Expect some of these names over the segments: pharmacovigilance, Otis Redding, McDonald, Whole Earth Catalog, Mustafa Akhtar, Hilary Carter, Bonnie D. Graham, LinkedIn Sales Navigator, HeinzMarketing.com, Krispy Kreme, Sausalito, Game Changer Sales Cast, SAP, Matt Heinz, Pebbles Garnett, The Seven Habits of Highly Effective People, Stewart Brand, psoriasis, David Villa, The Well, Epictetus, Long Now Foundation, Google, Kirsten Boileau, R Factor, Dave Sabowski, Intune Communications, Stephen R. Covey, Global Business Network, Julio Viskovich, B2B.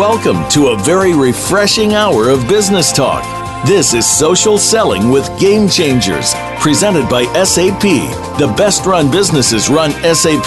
Welcome to a very refreshing hour of business talk. This is Social Selling with Game Changers, presented by SAP. The best-run businesses run SAP.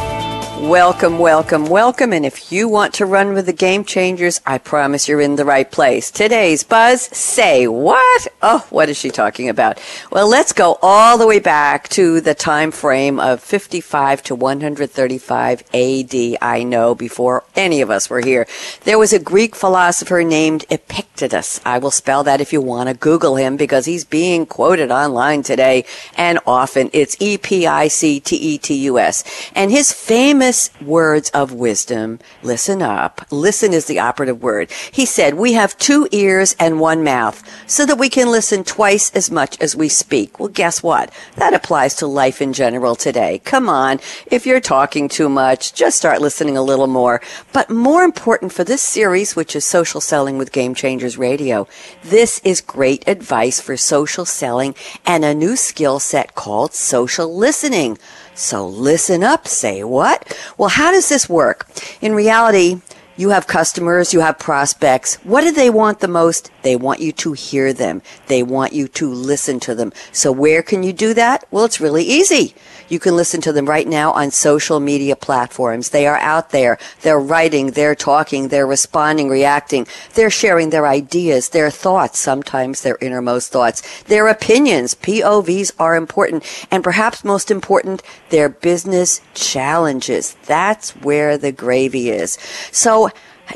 Welcome, welcome, welcome, and if you want to run with the Game Changers, I promise you're in the right place. Today's Buzz, say what? Oh, what is she talking about? Well, let's go all the way back to the time frame of 55 to 135 AD, I know, before any of us were here. There was a Greek philosopher named Epictetus. I will spell that if you want to Google him, because he's being quoted online today, and often it's Epictetus. And his famous words of wisdom, listen up. Listen is the operative word. He said, we have two ears and one mouth so that we can listen twice as much as we speak. Well, guess what? That applies to life in general today. Come on. If you're talking too much, just start listening a little more. But more important for this series, which is Social Selling with Game Changers Radio, this is great advice for social selling and a new skill set called social listening. So listen up, say what? Well, how does this work? In reality, you have customers, you have prospects. What do they want the most? They want you to hear them. They want you to listen to them. So where can you do that? Well, it's really easy. You can listen to them right now on social media platforms. They are out there. They're writing, they're talking, they're responding, reacting. They're sharing their ideas, their thoughts, sometimes their innermost thoughts, their opinions. POVs are important. And perhaps most important, their business challenges. That's where the gravy is. So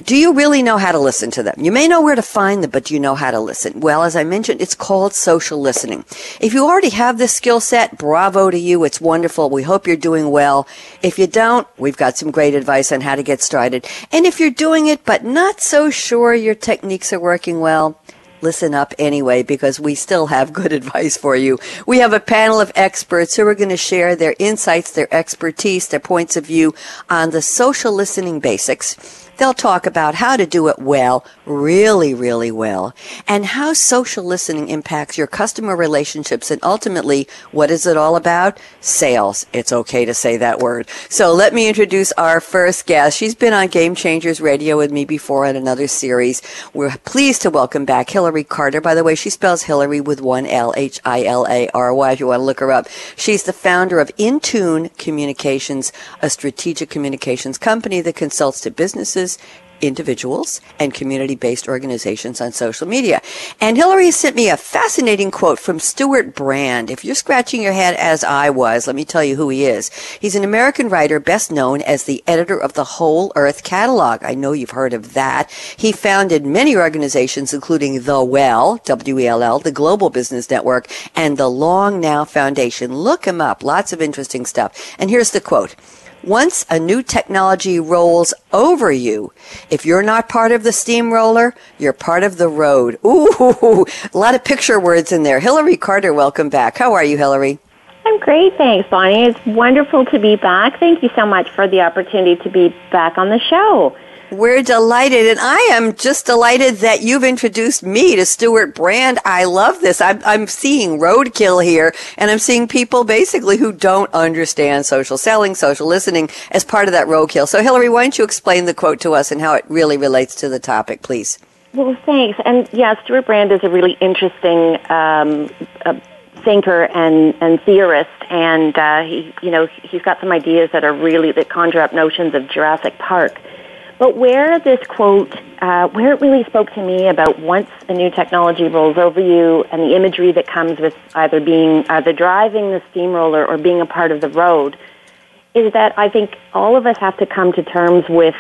do you really know how to listen to them? You may know where to find them, but do you know how to listen? Well, as I mentioned, it's called social listening. If you already have this skill set, bravo to you. It's wonderful. We hope you're doing well. If you don't, we've got some great advice on how to get started. And if you're doing it, but not so sure your techniques are working well, listen up anyway, because we still have good advice for you. We have a panel of experts who are going to share their insights, their expertise, their points of view on the social listening basics. They'll talk about how to do it well, really, really well, and how social listening impacts your customer relationships. And ultimately, what is it all about? Sales. It's okay to say that word. So let me introduce our first guest. She's been on Game Changers Radio with me before in another series. We're pleased to welcome back Hilary Carter. By the way, she spells Hilary with one L, H-I-L-A-R-Y, if you want to look her up. She's the founder of Intune Communications, a strategic communications company that consults to businesses, individuals, and community-based organizations on social media. And Hilary sent me a fascinating quote from Stewart Brand. If you're scratching your head as I was, let me tell you who he is. He's an American writer best known as the editor of the Whole Earth Catalog. I know you've heard of that. He founded many organizations, including The Well, W-E-L-L, the Global Business Network, and the Long Now Foundation. Look him up. Lots of interesting stuff. And here's the quote. Once a new technology rolls over you, if you're not part of the steamroller, you're part of the road. Ooh, a lot of picture words in there. Hilary Carter, welcome back. How are you, Hilary? I'm great. Thanks, Bonnie. It's wonderful to be back. Thank you so much for the opportunity to be back on the show. We're delighted, and I am just delighted that you've introduced me to Stewart Brand. I love this. I'm seeing roadkill here, and I'm seeing people basically who don't understand social selling, social listening as part of that roadkill. So, Hilary, why don't you explain the quote to us and how it really relates to the topic, please? Well, thanks. And, yeah, Stewart Brand is a really interesting thinker and theorist, and he's got some ideas that are really, that conjure up notions of Jurassic Park. But where this quote, where it really spoke to me about once a new technology rolls over you and the imagery that comes with either being, either driving the steamroller or being a part of the road, is that I think all of us have to come to terms with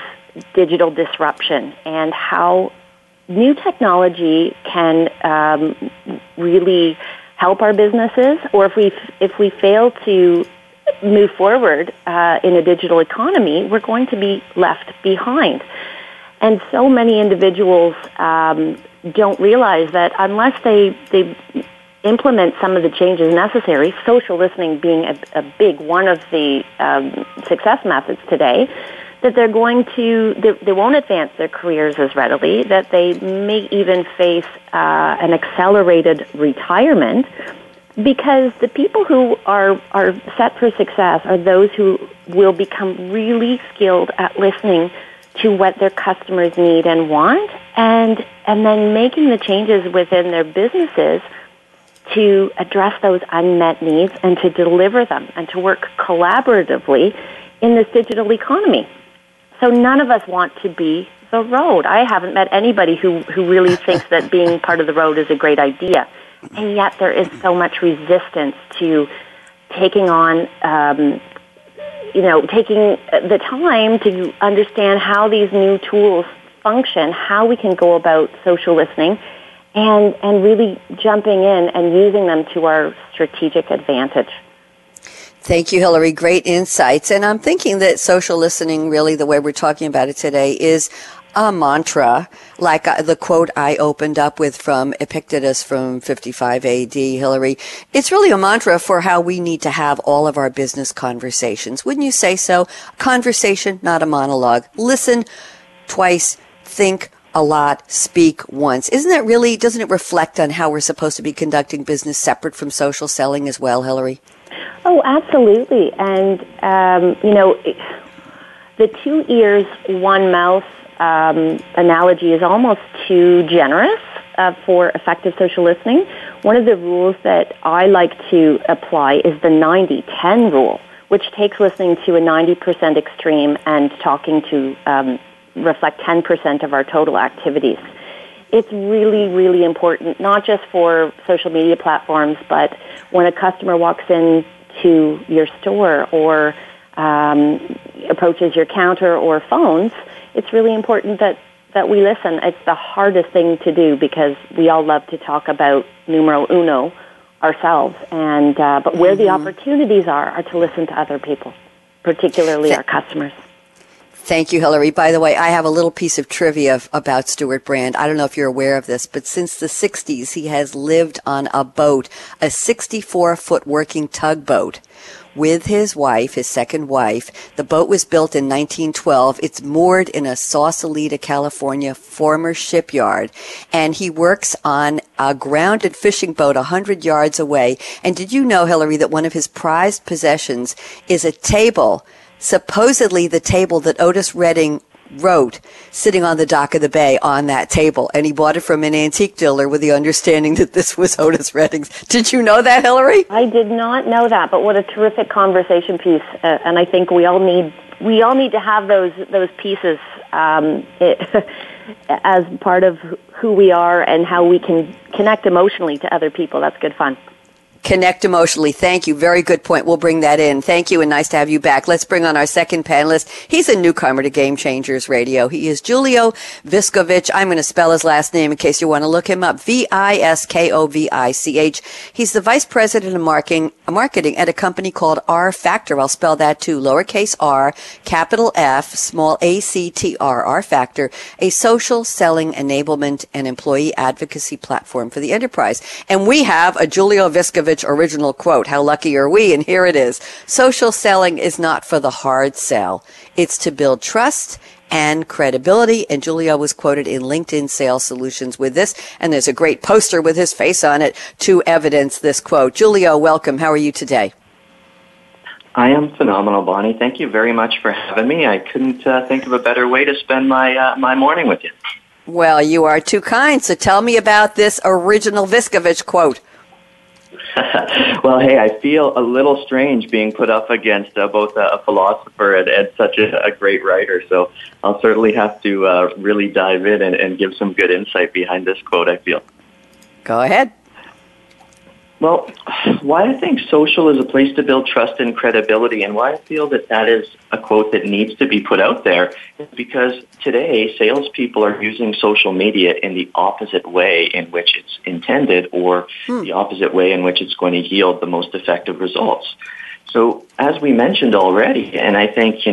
digital disruption and how new technology can really help our businesses, or if we fail to move forward in a digital economy, we're going to be left behind. And so many individuals don't realize that unless they implement some of the changes necessary, social listening being a big one of the success methods today, that they're going to, they won't advance their careers as readily, that they may even face an accelerated retirement, because the people who are set for success are those who will become really skilled at listening to what their customers need and want, and then making the changes within their businesses to address those unmet needs and to deliver them and to work collaboratively in this digital economy. So none of us want to be the road. I haven't met anybody who really thinks that being part of the road is a great idea. And yet there is so much resistance to taking on, taking the time to understand how these new tools function, how we can go about social listening, and really jumping in and using them to our strategic advantage. Thank you, Hilary. Great insights. And I'm thinking that social listening, really the way we're talking about it today, is a mantra, like the quote I opened up with from Epictetus from 55 AD, Hilary. It's really a mantra for how we need to have all of our business conversations. Wouldn't you say so? Conversation, not a monologue. Listen twice, think a lot, speak once. Isn't that really, doesn't it reflect on how we're supposed to be conducting business separate from social selling as well, Hilary? Oh, absolutely. And, the two ears, one mouth analogy is almost too generous for effective social listening. One of the rules that I like to apply is the 90-10 rule, which takes listening to a 90% extreme and talking to reflect 10% of our total activities. It's really, really important, not just for social media platforms, but when a customer walks in to your store or approaches your counter or phones, it's really important that we listen. It's the hardest thing to do because we all love to talk about numero uno ourselves, and but where the opportunities are to listen to other people, particularly our customers. Thank you, Hilary. By the way, I have a little piece of trivia about Stewart Brand. I don't know if you're aware of this, but since the 60s, he has lived on a boat, a 64-foot working tugboat, with his wife, his second wife. The boat was built in 1912. It's moored in a Sausalito, California, former shipyard. And he works on a grounded fishing boat 100 yards away. And did you know, Hilary, that one of his prized possessions is a table, supposedly the table that Otis Redding wrote, sitting on the dock of the bay on that table. And he bought it from an antique dealer with the understanding that this was Otis Redding's. Did you know that, Hilary? I did not know that, but what a terrific conversation piece. And I think we all need to have those pieces as part of who we are and how we can connect emotionally to other people. That's good fun. Connect emotionally. Thank you. Very good point. We'll bring that in. Thank you, and nice to have you back. Let's bring on our second panelist. He's a newcomer to Game Changers Radio. He is Julio Viskovich. I'm going to spell his last name in case you want to look him up. Viskovich. He's the vice president of marketing at a company called R Factor. I'll spell that too. Lowercase r, capital F, small ACTR, R Factor, a social selling enablement and employee advocacy platform for the enterprise. And we have a Julio Viskovich original quote. How lucky are we? And here it is. Social selling is not for the hard sell. It's to build trust and credibility. And Julio was quoted in LinkedIn Sales Solutions with this. And there's a great poster with his face on it to evidence this quote. Julio, welcome. How are you today? I am phenomenal, Bonnie. Thank you very much for having me. I couldn't think of a better way to spend my morning with you. Well, you are too kind. So tell me about this original Viskovich quote. Well, hey, I feel a little strange being put up against both a philosopher and such a great writer, so I'll certainly have to really dive in and give some good insight behind this quote, I feel. Go ahead. Well, why I think social is a place to build trust and credibility, and why I feel that is a quote that needs to be put out there, is because today salespeople are using social media in the opposite way in which it's intended, or the opposite way in which it's going to yield the most effective results. So as we mentioned already, and I think,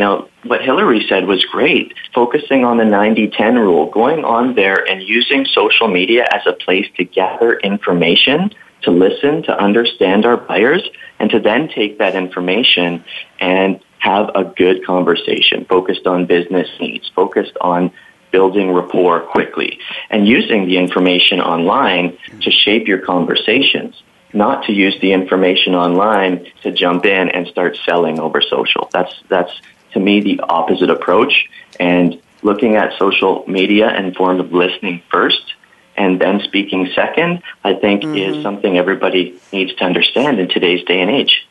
what Hilary said was great, focusing on the 90-10 rule, going on there and using social media as a place to gather information to listen, to understand our buyers, and to then take that information and have a good conversation focused on business needs, focused on building rapport quickly, and using the information online to shape your conversations, not to use the information online to jump in and start selling over social. That's to me, the opposite approach, and looking at social media and informed listening first and then speaking second, I think is something everybody needs to understand in today's day and age.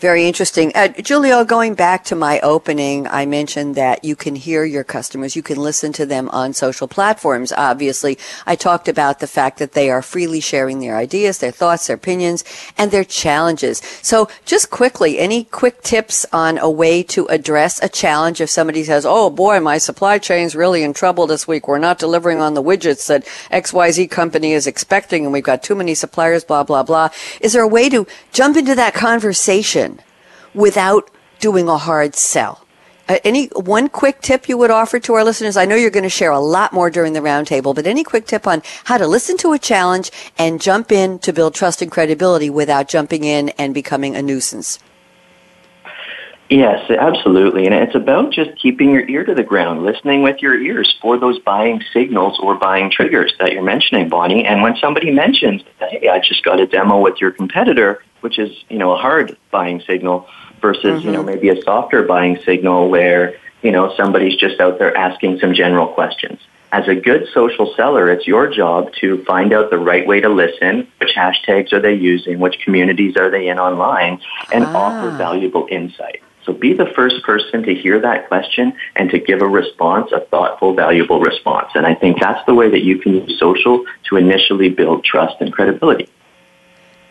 Very interesting. Julio, going back to my opening, I mentioned that you can hear your customers. You can listen to them on social platforms, obviously. I talked about the fact that they are freely sharing their ideas, their thoughts, their opinions, and their challenges. So just quickly, any quick tips on a way to address a challenge if somebody says, oh, boy, my supply chain's really in trouble this week. We're not delivering on the widgets that XYZ company is expecting, and we've got too many suppliers, blah, blah, blah. Is there a way to jump into that conversation without doing a hard sell? Any one quick tip you would offer to our listeners? I know you're going to share a lot more during the roundtable, but any quick tip on how to listen to a challenge and jump in to build trust and credibility without jumping in and becoming a nuisance? Yes, absolutely. And it's about just keeping your ear to the ground, listening with your ears for those buying signals or buying triggers that you're mentioning, Bonnie. And when somebody mentions, hey, I just got a demo with your competitor, which is, a hard buying signal versus, maybe a softer buying signal where, somebody's just out there asking some general questions. As a good social seller, it's your job to find out the right way to listen, which hashtags are they using, which communities are they in online, and offer valuable insight. So be the first person to hear that question and to give a response, a thoughtful, valuable response. And I think that's the way that you can use social to initially build trust and credibility.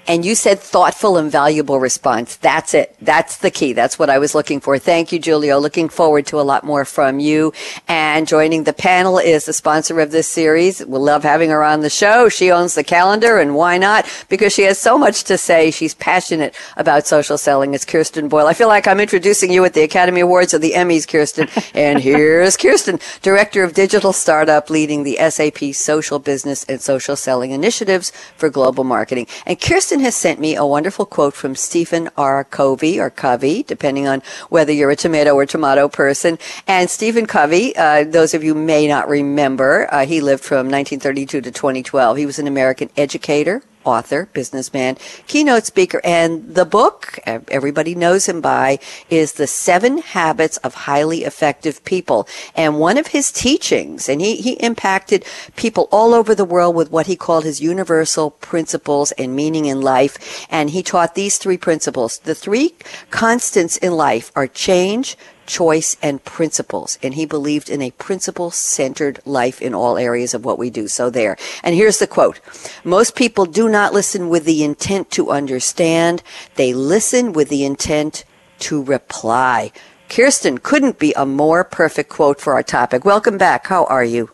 And you said thoughtful and valuable response. That's it. That's the key. That's what I was looking for. Thank you, Julio. Looking forward to a lot more from you. And joining the panel is the sponsor of this series. We love having her on the show. She owns the calendar, and why not? Because she has so much to say. She's passionate about social selling. It's Kirsten Boileau. I feel like I'm introducing you at the Academy Awards or the Emmys, Kirsten. And here's Kirsten, Director of Digital Startup, leading the SAP Social Business and Social Selling Initiatives for Global Marketing. And Kirsten has sent me a wonderful quote from Stephen R. Covey, or Covey, depending on whether you're a tomato or tomato person. And Stephen Covey, those of you may not remember, he lived from 1932 to 2012. He was an American educator, author, businessman, keynote speaker, and the book everybody knows him by is The Seven Habits of Highly Effective People. And one of his teachings, and he impacted people all over the world with what he called his universal principles and meaning in life. And he taught these three principles. The three constants in life are change, choice, and principles. And he believed in a principle-centered life in all areas of what we do. So there. And here's the quote. Most people do not listen with the intent to understand. They listen with the intent to reply. Kirsten, couldn't be a more perfect quote for our topic. Welcome back. How are you?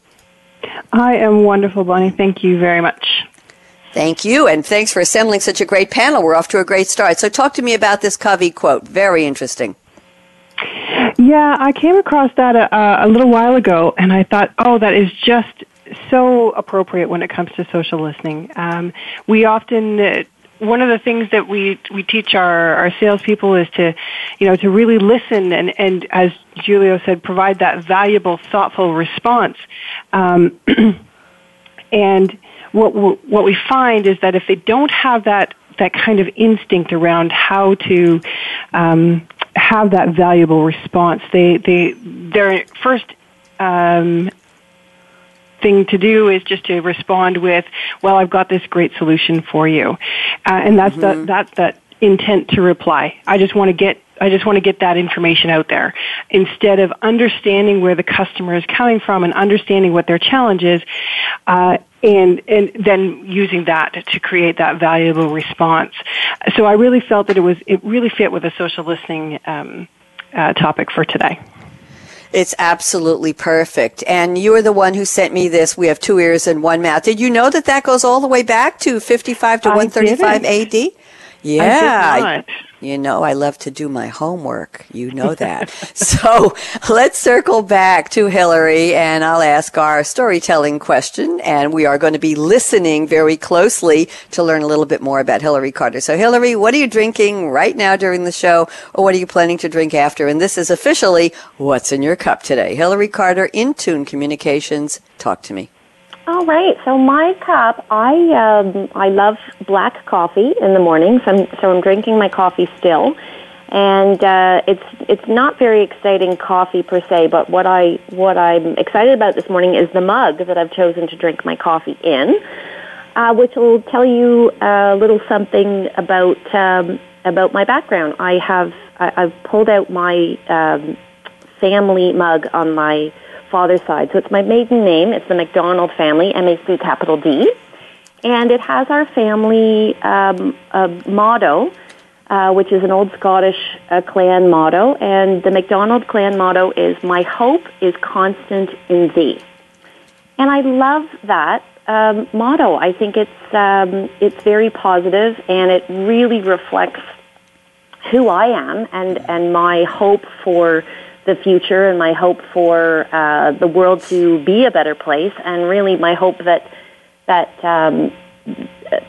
I am wonderful, Bonnie. Thank you very much. Thank you, and thanks for assembling such a great panel. We're off to a great start. So talk to me about this Covey quote. Very interesting. Yeah, I came across that a little while ago, and I thought, oh, that is just so appropriate when it comes to social listening. We often, one of the things that we teach our salespeople is to, to really listen and as Julio said, provide that valuable, thoughtful response. And what we find is that if they don't have that kind of instinct around how to have that valuable response, their first thing to do is just to respond with, well, I've got this great solution for you, and that's that intent to reply. I just want to get that information out there, instead of understanding where the customer is coming from and understanding what their challenge is, and then using that to create that valuable response. So I really felt that it really fit with a social listening topic for today. It's absolutely perfect. And you are the one who sent me this. We have two ears and one mouth. Did you know that goes all the way back to 55 to 135 AD? Yeah. I did not. You know, I love to do my homework. You know that. So let's circle back to Hilary, and I'll ask our storytelling question. And we are going to be listening very closely to learn a little bit more about Hilary Carter. So, Hilary, what are you drinking right now during the show, or what are you planning to drink after? And this is officially What's in Your Cup today. Hilary Carter, Intune Communications. Talk to me. All right. So my cup, I love black coffee in the morning, so I'm drinking my coffee still, and it's not very exciting coffee per se, but what I'm excited about this morning is the mug that I've chosen to drink my coffee in, which will tell you a little something about my background. I've pulled out my family mug on my father's side. So it's my maiden name. It's the McDonald family, M-A-C capital D. And it has our family motto, which is an old Scottish clan motto. And the McDonald clan motto is, "My hope is constant in thee." And I love that motto. I think it's very positive, and it really reflects who I am and my hope for the future and my hope for the world to be a better place, and really my hope that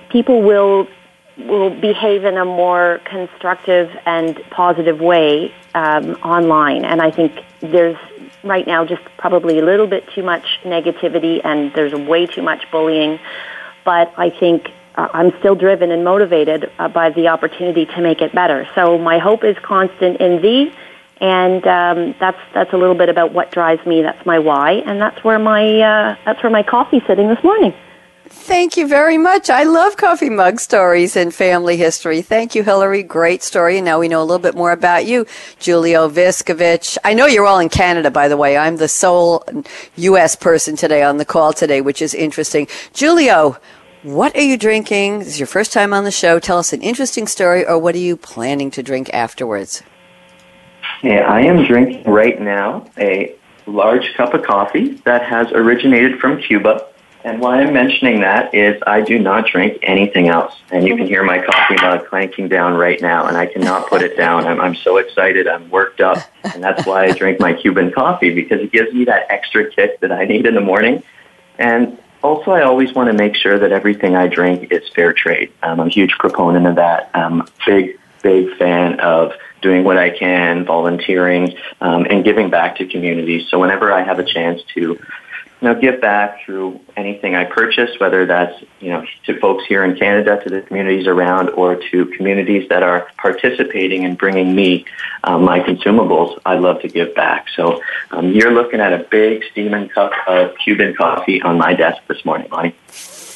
people will behave in a more constructive and positive way online. And I think there's right now just probably a little bit too much negativity, and there's way too much bullying, but I think I'm still driven and motivated by the opportunity to make it better. So my hope is constant in thee. And that's a little bit about what drives me. That's my why, and that's where my coffee's sitting this morning. Thank you very much. I love coffee mug stories and family history. Thank you, Hilary. Great story. And now we know a little bit more about you, Julio Viskovich. I know you're all in Canada, by the way. I'm the sole U.S. person today on the call today, which is interesting. Julio, what are you drinking? This is your first time on the show. Tell us an interesting story, or what are you planning to drink afterwards? Yeah, I am drinking right now a large cup of coffee that has originated from Cuba. And why I'm mentioning that is I do not drink anything else. And you can hear my coffee mug clanking down right now, and I cannot put it down. I'm so excited. I'm worked up. And that's why I drink my Cuban coffee, because it gives me that extra kick that I need in the morning. And also, I always want to make sure that everything I drink is fair trade. I'm a huge proponent of that. I'm a big fan of doing what I can, volunteering, and giving back to communities. So whenever I have a chance to, give back through anything I purchase, whether that's, to folks here in Canada, to the communities around, or to communities that are participating in bringing me my consumables, I love to give back. So you're looking at a big steaming cup of Cuban coffee on my desk this morning, Bonnie.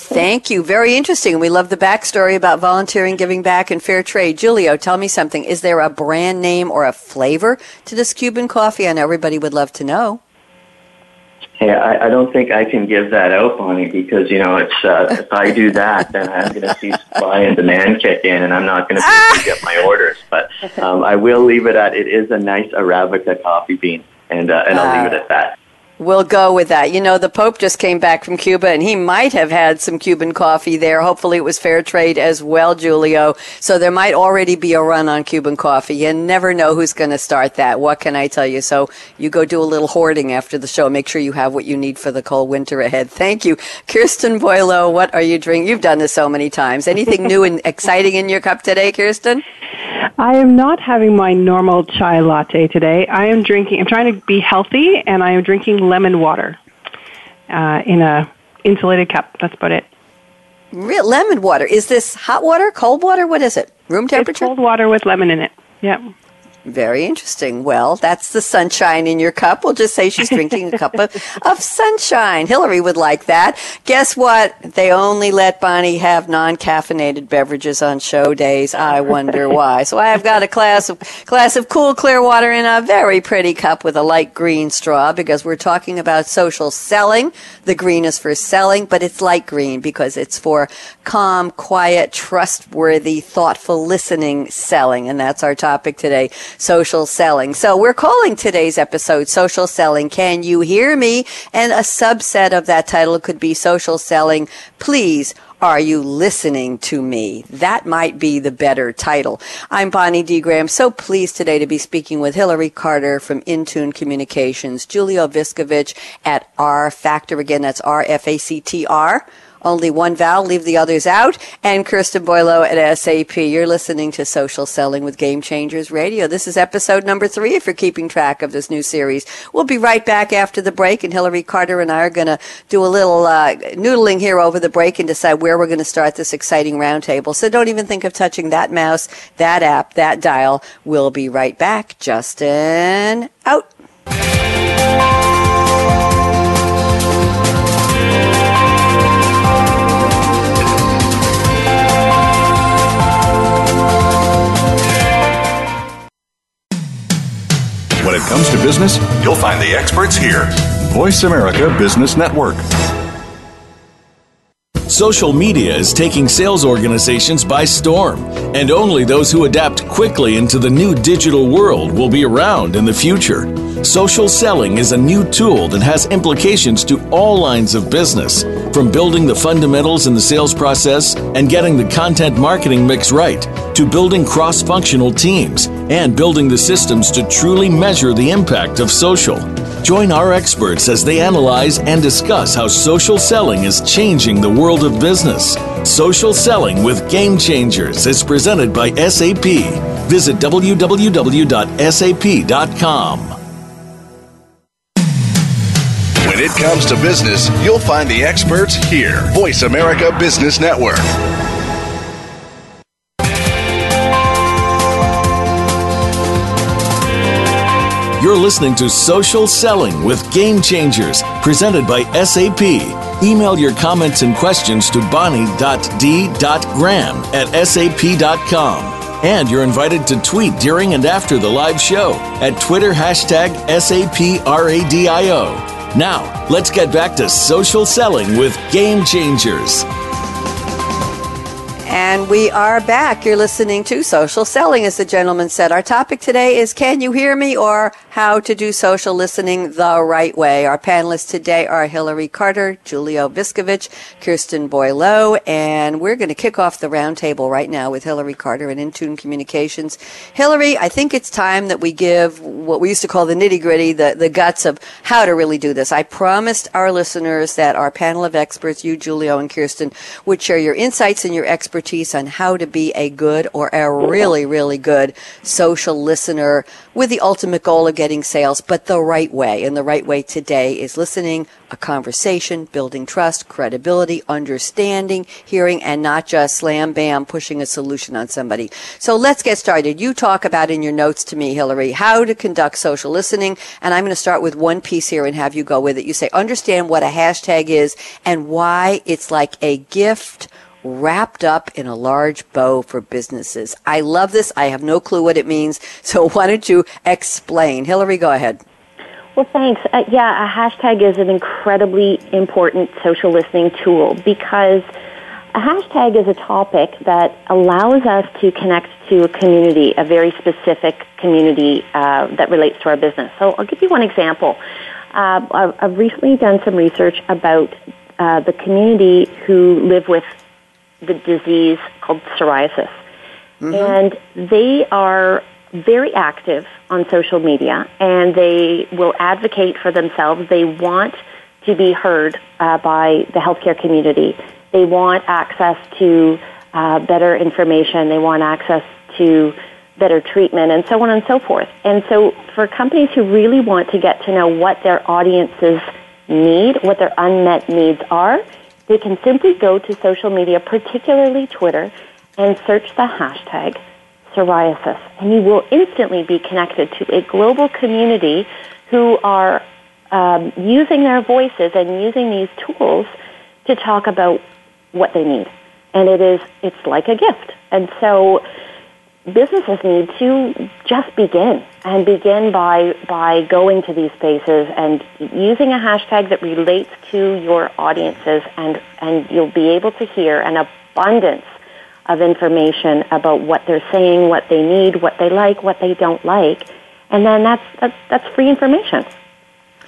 Thank you. Very interesting. We love the backstory about volunteering, giving back, and fair trade. Julio, tell me something. Is there a brand name or a flavor to this Cuban coffee? I know everybody would love to know. Hey, I don't think I can give that out, Bonnie, because, it's if I do that, then I'm going to see supply and demand kick in, and I'm not going to be able to get my orders. But I will leave it at it is a nice Arabica coffee bean, and I'll leave it at that. We'll go with that. The Pope just came back from Cuba, and he might have had some Cuban coffee there. Hopefully it was fair trade as well, Julio. So there might already be a run on Cuban coffee. You never know who's going to start that. What can I tell you? So you go do a little hoarding after the show. Make sure you have what you need for the cold winter ahead. Thank you. Kirsten Boileau, what are you drinking? You've done this so many times. Anything new and exciting in your cup today, Kirsten? I am not having my normal chai latte today. I'm trying to be healthy, and I am drinking lemon water in a insulated cup. That's about it. Lemon water. Is this hot water, cold water? What is it? Room temperature? It's cold water with lemon in it. Yeah. Very interesting. Well, that's the sunshine in your cup. We'll just say she's drinking a cup of sunshine. Hilary would like that. Guess what? They only let Bonnie have non-caffeinated beverages on show days. I wonder why. So I have got a glass of cool, clear water in a very pretty cup with a light green straw, because we're talking about social selling. The green is for selling, but it's light green because it's for calm, quiet, trustworthy, thoughtful, listening selling. And that's our topic today. Social selling. So we're calling today's episode Social Selling. Can you hear me? And a subset of that title could be Social Selling, Please. Are You Listening to Me? That might be the better title. I'm Bonnie D. Graham, so pleased today to be speaking with Hilary Carter from Intune Communications, Julio Viskovich at R Factor. Again, that's R-F-A-C-T-R. Only one vowel, leave the others out, and Kirsten Boileau at SAP. You're listening to Social Selling with Game Changers Radio. This is episode number 3 if you're keeping track of this new series. We'll be right back after the break, and Hilary Carter and I are going to do a little noodling here over the break and decide where we're going to start this exciting roundtable. So don't even think of touching that mouse, that app, that dial. We'll be right back. Justin, out. When it comes to business, you'll find the experts here. Voice America Business Network. Social media is taking sales organizations by storm, and only those who adapt quickly into the new digital world will be around in the future. Social selling is a new tool that has implications to all lines of business, from building the fundamentals in the sales process and getting the content marketing mix right, to building cross-functional teams and building the systems to truly measure the impact of social. Join our experts as they analyze and discuss how social selling is changing the world of business. Social Selling with Game Changers is presented by SAP. Visit www.sap.com. When it comes to business, you'll find the experts here. Voice America Business Network. You're listening to Social Selling with Game Changers, presented by SAP. Email your comments and questions to bonnie.d.graham@sap.com. And you're invited to tweet during and after the live show at Twitter #SAPRadio. Now, let's get back to Social Selling with Game Changers. And we are back. You're listening to Social Selling, as the gentleman said. Our topic today is Can You Hear Me? Or How to Do Social Listening the Right Way. Our panelists today are Hilary Carter, Julio Viskovich, Kirsten Boileau, and we're going to kick off the roundtable right now with Hilary Carter and Intune Communications. Hilary, I think it's time that we give what we used to call the nitty-gritty, the guts of how to really do this. I promised our listeners that our panel of experts, you, Julio, and Kirsten, would share your insights and your expertise on how to be a good or a really, really good social listener with the ultimate goal of getting sales, but the right way. And the right way today is listening, a conversation, building trust, credibility, understanding, hearing, and not just slam, bam, pushing a solution on somebody. So let's get started. You talk about in your notes to me, Hilary, how to conduct social listening. And I'm going to start with one piece here and have you go with it. You say, understand what a hashtag is and why it's like a gift wrapped up in a large bow for businesses. I love this. I have no clue what it means. So why don't you explain? Hilary, go ahead. Well, thanks. A hashtag is an incredibly important social listening tool because a hashtag is a topic that allows us to connect to a community, a very specific community that relates to our business. So I'll give you one example. I've recently done some research about the community who live with the disease called psoriasis. Mm-hmm. And they are very active on social media, and they will advocate for themselves. They want to be heard by the healthcare community. They want access to better information. They want access to better treatment, and so on and so forth. And so for companies who really want to get to know what their audiences need, what their unmet needs are, they can simply go to social media, particularly Twitter, and search the hashtag psoriasis. And you will instantly be connected to a global community who are using their voices and using these tools to talk about what they need. And it's like a gift. And so businesses need to just begin by going to these spaces and using a hashtag that relates to your audiences, and you'll be able to hear an abundance of information about what they're saying, what they need, what they like, what they don't like, and then that's free information.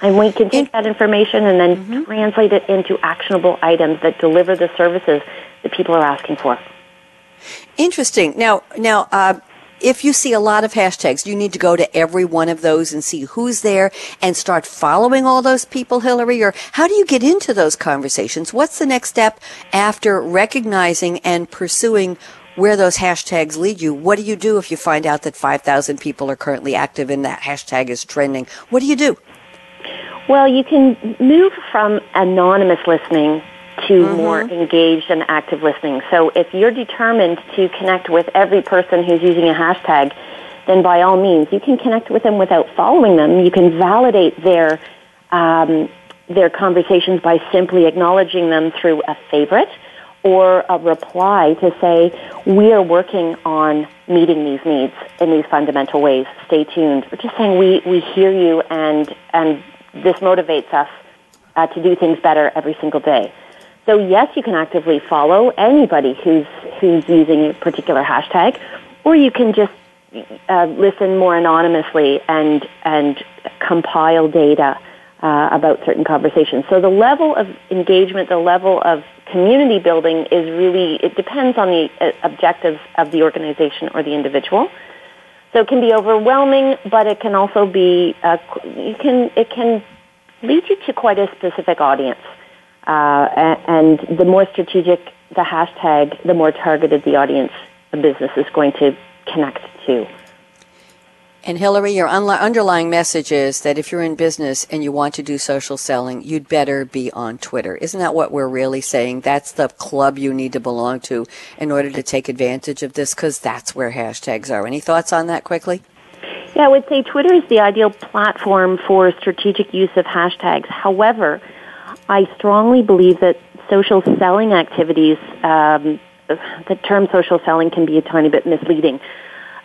And we can take that information and then translate it into actionable items that deliver the services that people are asking for. Interesting. Now, if you see a lot of hashtags, you need to go to every one of those and see who's there and start following all those people, Hilary? Or how do you get into those conversations? What's the next step after recognizing and pursuing where those hashtags lead you? What do you do if you find out that 5,000 people are currently active and that hashtag is trending? What do you do? Well, you can move from anonymous listening to more engaged and active listening. So if you're determined to connect with every person who's using a hashtag, then by all means, you can connect with them without following them. You can validate their conversations by simply acknowledging them through a favorite or a reply to say, we are working on meeting these needs in these fundamental ways. Stay tuned. Or just saying, we hear you and this motivates us to do things better every single day. So yes, you can actively follow anybody who's using a particular hashtag, or you can just listen more anonymously and compile data about certain conversations. So the level of engagement, the level of community building is really, it depends on the objectives of the organization or the individual. So it can be overwhelming, but it can also be, it can lead you to quite a specific audience. And the more strategic the hashtag, the more targeted the audience the business is going to connect to. And Hilary, your underlying message is that if you're in business and you want to do social selling, you'd better be on Twitter. Isn't that what we're really saying? That's the club you need to belong to in order to take advantage of this, because that's where hashtags are. Any thoughts on that quickly? Yeah, I would say Twitter is the ideal platform for strategic use of hashtags. However, I strongly believe that social selling activities, the term social selling can be a tiny bit misleading.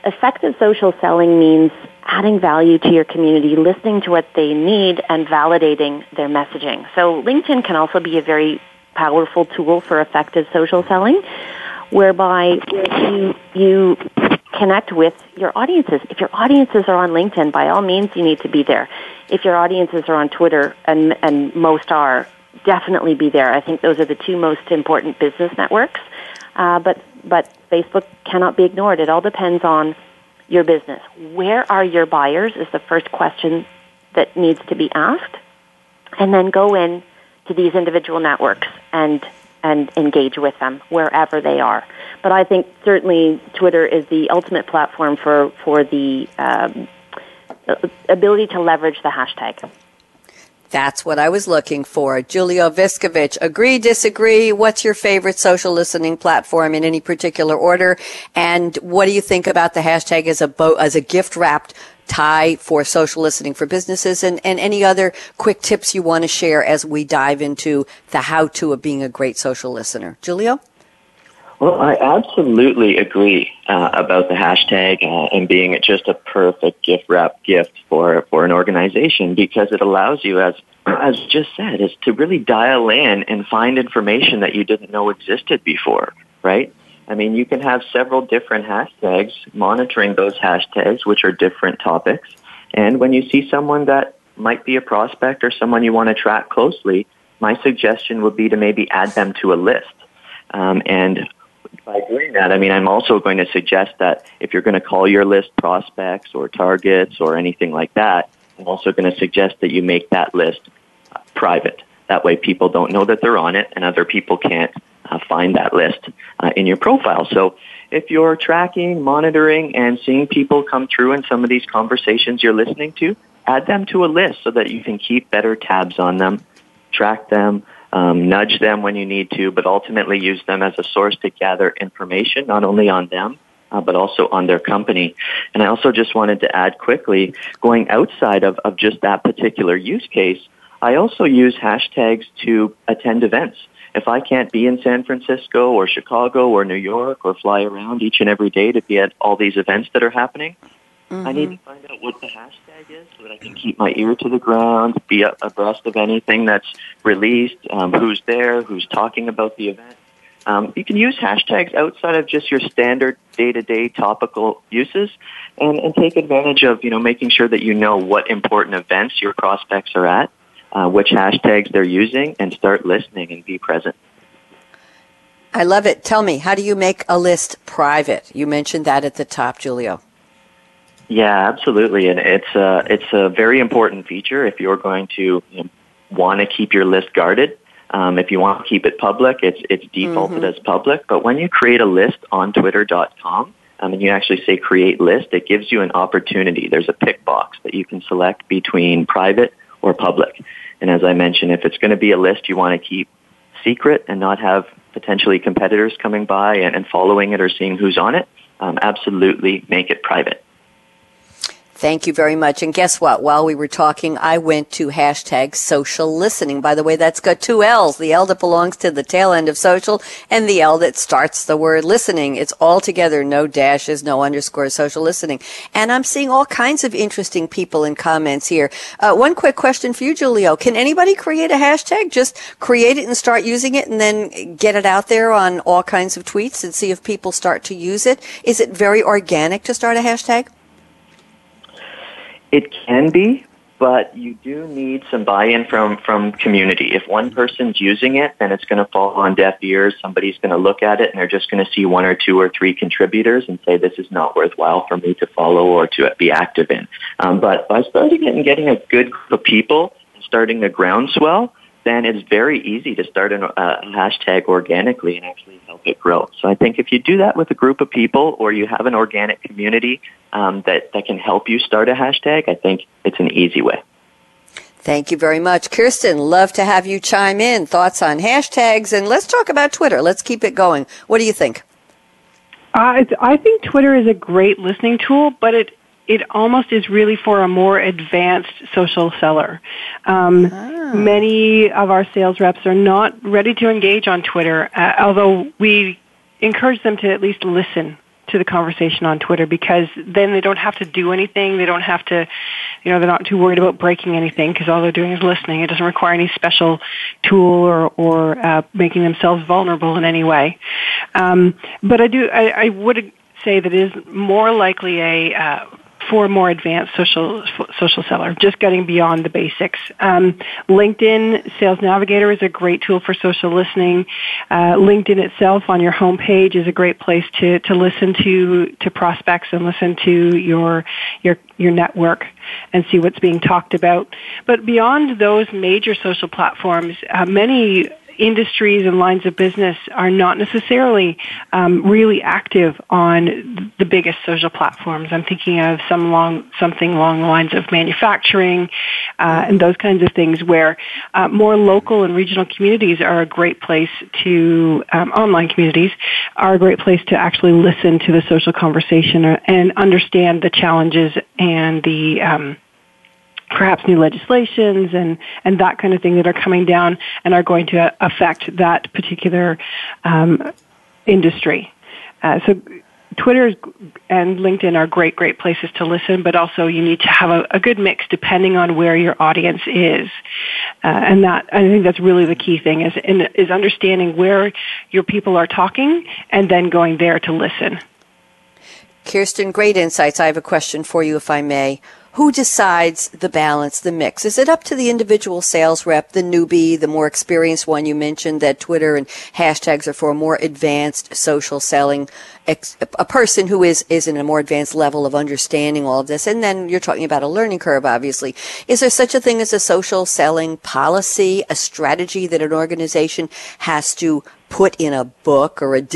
Effective social selling means adding value to your community, listening to what they need, and validating their messaging. So LinkedIn can also be a very powerful tool for effective social selling, whereby you connect with your audiences. If your audiences are on LinkedIn, by all means, you need to be there. If your audiences are on Twitter, and most are, definitely be there. I think those are the two most important business networks. But Facebook cannot be ignored. It all depends on your business. Where are your buyers is the first question that needs to be asked. And then go in to these individual networks and engage with them wherever they are. But I think certainly Twitter is the ultimate platform for the ability to leverage the hashtag. That's what I was looking for. Julio Viskovich, agree, disagree? What's your favorite social listening platform in any particular order? And what do you think about the hashtag as a gift-wrapped tie for social listening for businesses, and any other quick tips you want to share as we dive into the how-to of being a great social listener? Julio? Well, I absolutely agree about the hashtag and being just a perfect gift-wrap gift for an organization, because it allows you, as just said, is to really dial in and find information that you didn't know existed before, right? I mean, you can have several different hashtags, monitoring those hashtags, which are different topics. And when you see someone that might be a prospect or someone you want to track closely, my suggestion would be to maybe add them to a list. And by doing that, I mean, I'm also going to suggest that if you're going to call your list prospects or targets or anything like that, I'm also going to suggest that you make that list private. That way people don't know that they're on it, and other people can't find that list in your profile. So if you're tracking, monitoring, and seeing people come through in some of these conversations you're listening to, add them to a list so that you can keep better tabs on them, track them, nudge them when you need to, but ultimately use them as a source to gather information, not only on them, but also on their company. And I also just wanted to add quickly, going outside of just that particular use case, I also use hashtags to attend events. If I can't be in San Francisco or Chicago or New York or fly around each and every day to be at all these events that are happening, I need to find out what the hashtag is so that I can keep my ear to the ground, be abreast of anything that's released, who's there, who's talking about the event. You can use hashtags outside of just your standard day-to-day topical uses and take advantage of, making sure that you know what important events your prospects are at, which hashtags they're using, and start listening and be present. I love it. Tell me, how do you make a list private? You mentioned that at the top, Julio. Yeah, absolutely. And it's a very important feature if you're going to want to keep your list guarded. If you want to keep it public, it's defaulted as public. But when you create a list on Twitter.com, and you actually say create list, it gives you an opportunity. There's a pick box that you can select between private or public. And as I mentioned, if it's going to be a list you want to keep secret and not have potentially competitors coming by and following it or seeing who's on it, absolutely make it private. Thank you very much. And guess what? While we were talking, I went to #social listening. By the way, that's got two L's, the L that belongs to the tail end of social and the L that starts the word listening. It's all together, no dashes, no underscores, social listening. And I'm seeing all kinds of interesting people in comments here. One quick question for you, Julio. Can anybody create a hashtag? Just create it and start using it and then get it out there on all kinds of tweets and see if people start to use it. Is it very organic to start a hashtag? It can be, but you do need some buy-in from community. If one person's using it, then it's going to fall on deaf ears. Somebody's going to look at it, and they're just going to see one or two or three contributors and say, this is not worthwhile for me to follow or to be active in. But by starting it and getting a good group of people, starting a groundswell, then it's very easy to start a hashtag organically and actually help it grow. So I think if you do that with a group of people or you have an organic community that can help you start a hashtag, I think it's an easy way. Thank you very much. Kirsten, love to have you chime in. Thoughts on hashtags, and let's talk about Twitter. Let's keep it going. What do you think? I think Twitter is a great listening tool, but it almost is really for a more advanced social seller. Many of our sales reps are not ready to engage on Twitter, although we encourage them to at least listen to the conversation on Twitter, because then they don't have to do anything. They don't have to, they're not too worried about breaking anything because all they're doing is listening. It doesn't require any special tool or making themselves vulnerable in any way. But I would say that it is more likely for a more advanced social seller, just getting beyond the basics. LinkedIn Sales Navigator is a great tool for social listening. LinkedIn itself on your homepage is a great place to listen to prospects and listen to your network and see what's being talked about. But beyond those major social platforms, many industries and lines of business are not necessarily really active on the biggest social platforms. I'm thinking of something along the lines of manufacturing and those kinds of things, where more local and regional communities are a great place to online communities are a great place to actually listen to the social conversation and understand the challenges and the perhaps new legislations and that kind of thing that are coming down and are going to affect that particular industry. So Twitter and LinkedIn are great places to listen, but also you need to have a good mix depending on where your audience is. And that, I think that's really the key thing is understanding where your people are talking and then going there to listen. Kirsten, great insights. I have a question for you, if I may. Who decides the balance, the mix? Is it up to the individual sales rep, the newbie, the more experienced one? You mentioned that Twitter and hashtags are for more advanced social selling, a person who is in a more advanced level of understanding all of this. And then you're talking about a learning curve, obviously. Is there such a thing as a social selling policy, a strategy that an organization has to put in a book or an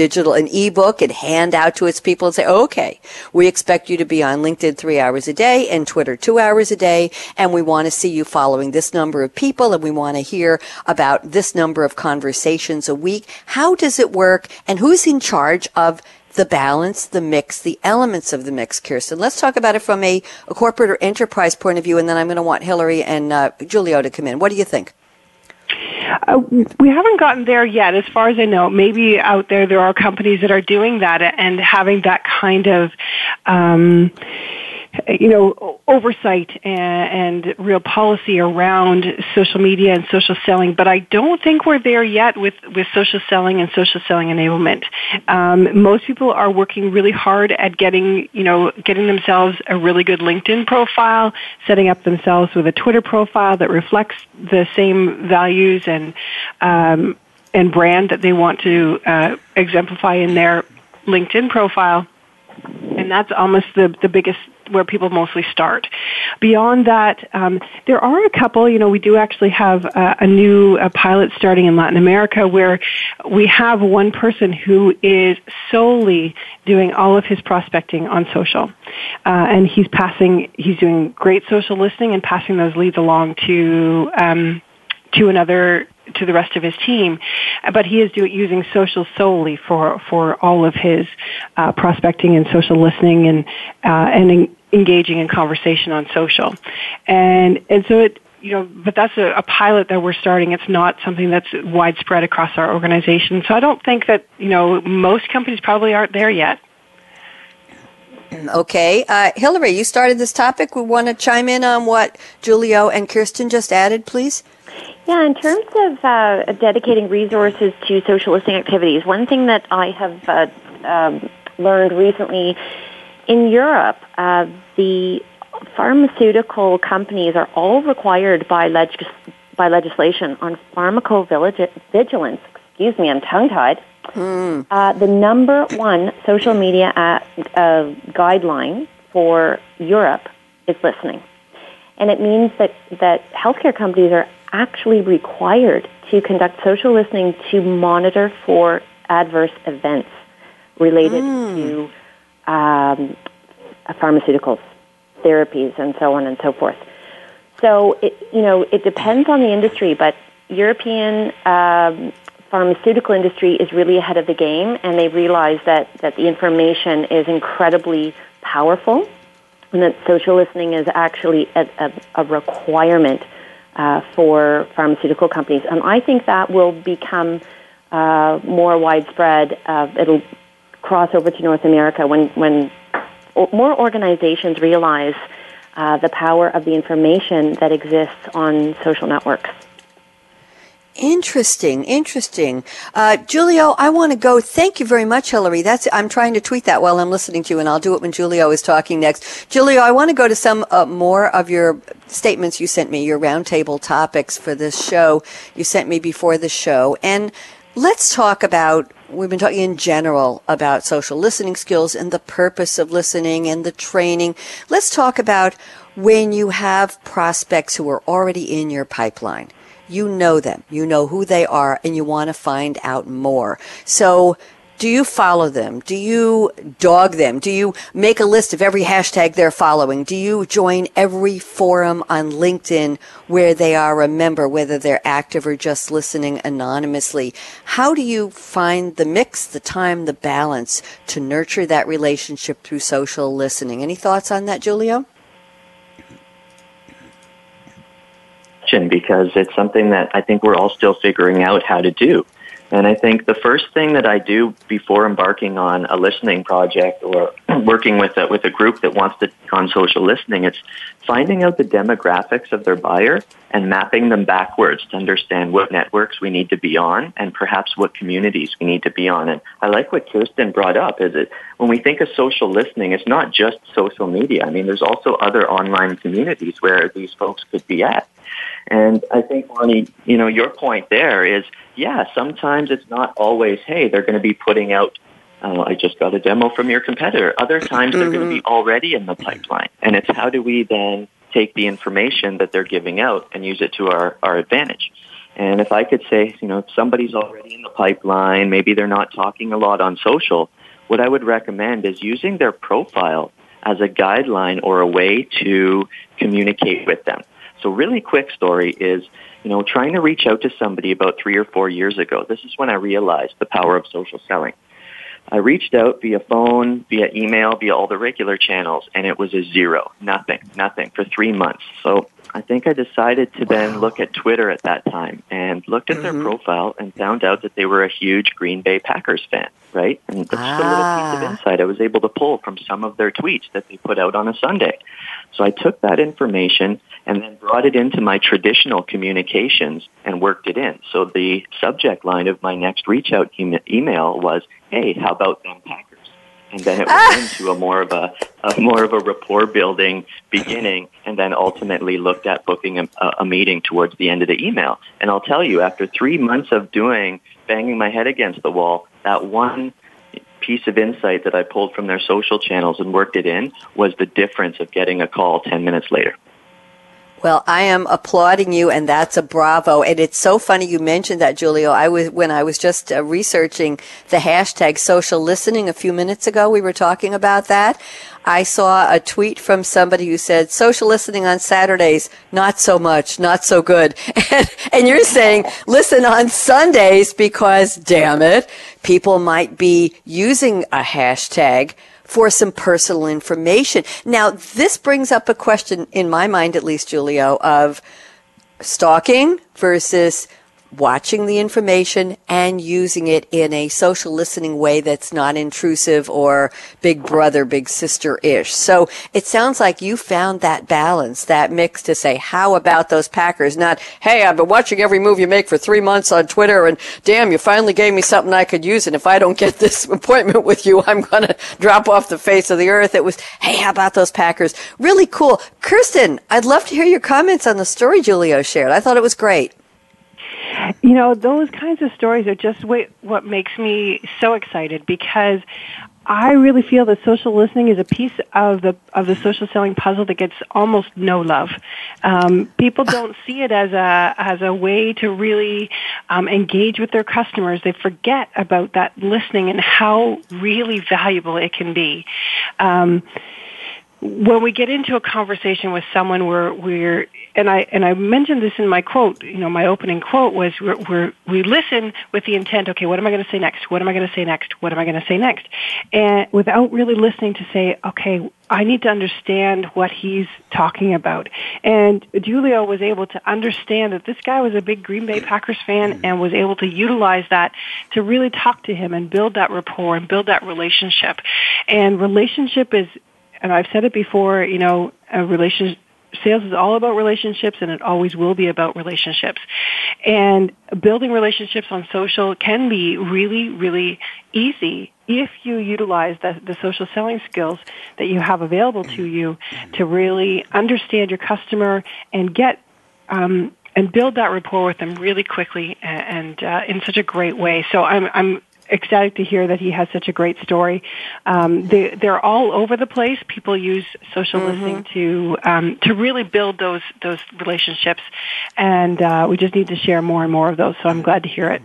ebook and hand out to its people and say, okay, we expect you to be on LinkedIn 3 hours a day and Twitter 2 hours a day, and we want to see you following this number of people, and we want to hear about this number of conversations a week? How does it work, and who's in charge of the balance, the mix, the elements of the mix, Kirsten? Let's talk about it from a corporate or enterprise point of view, and then I'm going to want Hilary and Julio to come in. What do you think? We haven't gotten there yet, as far as I know. Maybe out there are companies that are doing that and having that kind of, oversight and real policy around social media and social selling. But I don't think we're there yet with social selling and social selling enablement. Most people are working really hard at getting themselves a really good LinkedIn profile, setting up themselves with a Twitter profile that reflects the same values and and brand that they want to exemplify in their LinkedIn profile. And that's almost the biggest, where people mostly start. Beyond that, there are a couple, we do actually have a new pilot starting in Latin America where we have one person who is solely doing all of his prospecting on social. And he's doing great social listening and passing those leads along to the rest of his team, but he is using social solely for all of his prospecting and social listening and engaging in conversation on social, and so it but that's a pilot that we're starting. It's not something that's widespread across our organization. So I don't think that most companies probably aren't there yet. Okay, Hilary, you started this topic. We want to chime in on what Julio and Kirsten just added, please. Yeah, in terms of dedicating resources to social listening activities, one thing that I have learned recently in Europe, the pharmaceutical companies are all required by legislation on pharmacovigilance. Excuse me, I'm tongue-tied. The number one social media guideline for Europe is listening. And it means that healthcare companies are actually required to conduct social listening to monitor for adverse events related to pharmaceuticals, therapies, and so on and so forth. So, it depends on the industry, but European pharmaceutical industry is really ahead of the game, and they realize that the information is incredibly powerful and that social listening is actually a requirement for pharmaceutical companies. And I think that will become more widespread. It'll cross over to North America when more organizations realize the power of the information that exists on social networks. Interesting. Julio, I want to go. Thank you very much, Hilary. I'm trying to tweet that while I'm listening to you, and I'll do it when Julio is talking next. Julio, I want to go to some more of your statements you sent me, your roundtable topics for this show you sent me before the show. And let's talk about, we've been talking in general about social listening skills and the purpose of listening and the training. Let's talk about when you have prospects who are already in your pipeline. You know them, you know who they are, and you want to find out more. So do you follow them? Do you dog them? Do you make a list of every hashtag they're following? Do you join every forum on LinkedIn where they are a member, whether they're active or just listening anonymously? How do you find the mix, the time, the balance to nurture that relationship through social listening? Any thoughts on that, Julio? Because it's something that I think we're all still figuring out how to do. And I think the first thing that I do before embarking on a listening project or working with a group that wants to take on social listening, it's finding out the demographics of their buyer and mapping them backwards to understand what networks we need to be on and perhaps what communities we need to be on. And I like what Kirsten brought up, is it when we think of social listening, it's not just social media. I mean, there's also other online communities where these folks could be at. And I think, Lonnie, your point there is, sometimes it's not always, hey, they're going to be putting out, I just got a demo from your competitor. Other times they're going to be already in the pipeline. And it's how do we then take the information that they're giving out and use it to our advantage. And if I could say, if somebody's already in the pipeline, maybe they're not talking a lot on social, what I would recommend is using their profile as a guideline or a way to communicate with them. So really quick story is, trying to reach out to somebody about 3 or 4 years ago. This is when I realized the power of social selling. I reached out via phone, via email, via all the regular channels, and it was a zero, nothing for 3 months. So I think I decided to then look at Twitter at that time and looked at their profile and found out that they were a huge Green Bay Packers fan, right? And just a little piece of insight I was able to pull from some of their tweets that they put out on a Sunday. So I took that information and then brought it into my traditional communications and worked it in. So the subject line of my next reach-out email was, hey, how about them Packers? and then it went into a more of a rapport building beginning, and then ultimately looked at booking a meeting towards the end of the email. And I'll tell you, after 3 months of banging my head against the wall, that one piece of insight that I pulled from their social channels and worked it in was the difference of getting a call 10 minutes later. Well, I am applauding you, and that's a bravo. And it's so funny you mentioned that, Julio. When I was just researching the hashtag social listening a few minutes ago, we were talking about that. I saw a tweet from somebody who said, social listening on Saturdays, not so much, not so good. And you're saying, listen on Sundays because, damn it, people might be using a hashtag for some personal information. Now, this brings up a question, in my mind at least, Julio, of stalking versus watching the information and using it in a social listening way that's not intrusive or big brother, big sister-ish. So it sounds like you found that balance, that mix to say, how about those Packers? Not, hey, I've been watching every move you make for 3 months on Twitter, and damn, you finally gave me something I could use, and if I don't get this appointment with you, I'm going to drop off the face of the earth. It was, hey, how about those Packers? Really cool. Kirsten, I'd love to hear your comments on the story Julio shared. I thought it was great. You know, those kinds of stories are just what makes me so excited, because I really feel that social listening is a piece of the social selling puzzle that gets almost no love. People don't see it as a way to really engage with their customers. They forget about that listening and how really valuable it can be. When we get into a conversation with someone, I mentioned this in my quote, you know, my opening quote was we listen with the intent, okay, what am I going to say next? What am I going to say next? What am I going to say next? And without really listening to say, okay, I need to understand what he's talking about. And Julio was able to understand that this guy was a big Green Bay Packers fan and was able to utilize that to really talk to him and build that rapport and build that relationship. And relationship is, and I've said it before, you know, sales is all about relationships, and it always will be about relationships. And building relationships on social can be really, really easy if you utilize the social selling skills that you have available to you to really understand your customer and get and build that rapport with them really quickly and in such a great way. So I'm ecstatic to hear that he has such a great story. They're all over the place. People use social listening to really build those relationships, and we just need to share more and more of those, so I'm glad to hear it.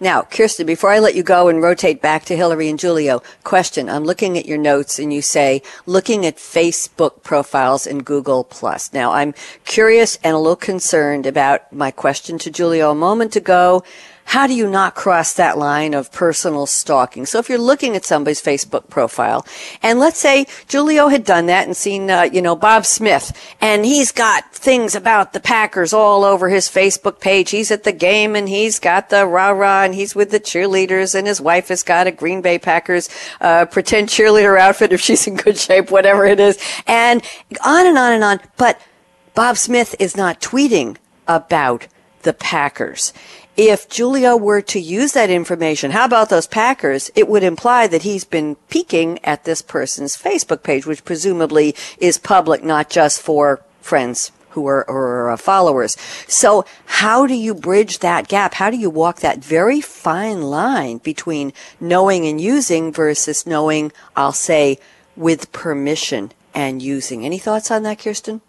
Now, Kirsten, before I let you go and rotate back to Hilary and Julio, question. I'm looking at your notes, and you say, looking at Facebook profiles and Google+. Now, I'm curious and a little concerned about my question to Julio a moment ago. How do you not cross that line of personal stalking? So if you're looking at somebody's Facebook profile, and let's say Julio had done that and seen, Bob Smith, and he's got things about the Packers all over his Facebook page. He's at the game, and he's got the rah-rah, and he's with the cheerleaders, and his wife has got a Green Bay Packers pretend cheerleader outfit if she's in good shape, whatever it is, and on and on and on. But Bob Smith is not tweeting about the Packers. If Julio were to use that information, how about those Packers? It would imply that he's been peeking at this person's Facebook page, which presumably is public, not just for friends who are or followers. So how do you bridge that gap? How do you walk that very fine line between knowing and using versus knowing, I'll say, with permission and using? Any thoughts on that, Kirsten?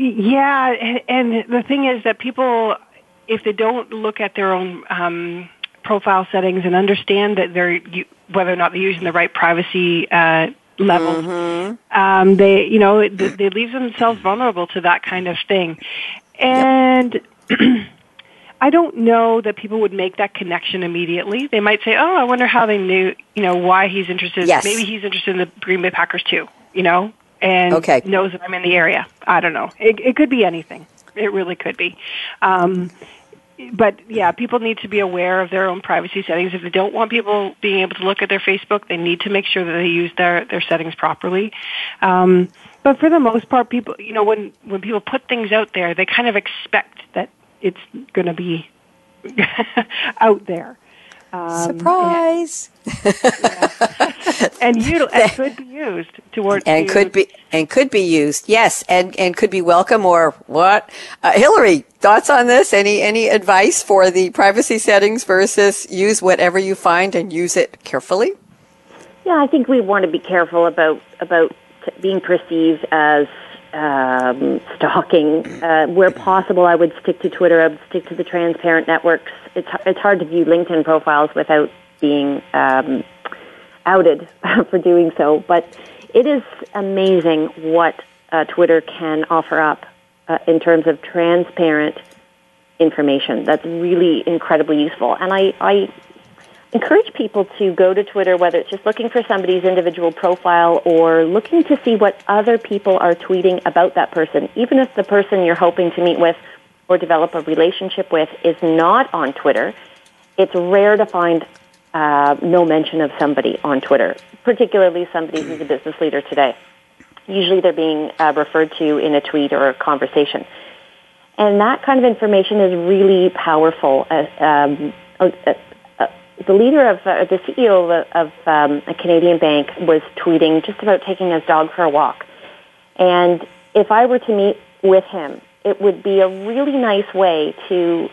Yeah, and the thing is that people, if they don't look at their own profile settings and understand that whether or not they're using the right privacy levels, they leave themselves vulnerable to that kind of thing. And I don't know that people would make that connection immediately. They might say, "Oh, I wonder how they knew, why he's interested. Yes. Maybe he's interested in the Green Bay Packers too." And okay. Knows that I'm in the area. I don't know. It could be anything. It really could be. But, yeah, people need to be aware of their own privacy settings. If they don't want people being able to look at their Facebook, they need to make sure that they use their settings properly. But for the most part, people, when people put things out there, they kind of expect that it's going to be out there. Surprise! And could be used towards and could be used. Yes, and could be welcome or what? Hilary, thoughts on this? Any advice for the privacy settings versus use whatever you find and use it carefully? Yeah, I think we want to be careful about being perceived as stalking. Where possible, I would stick to Twitter. I would stick to the transparent networks. It's hard to view LinkedIn profiles without being outed for doing so. But it is amazing what Twitter can offer up in terms of transparent information. That's really incredibly useful. And I encourage people to go to Twitter, whether it's just looking for somebody's individual profile or looking to see what other people are tweeting about that person. Even if the person you're hoping to meet with or develop a relationship with is not on Twitter, it's rare to find no mention of somebody on Twitter, particularly somebody who's a business leader today. Usually they're being referred to in a tweet or a conversation. And that kind of information is really powerful. The leader of, the CEO of a Canadian bank was tweeting just about taking his dog for a walk. And if I were to meet with him, it would be a really nice way to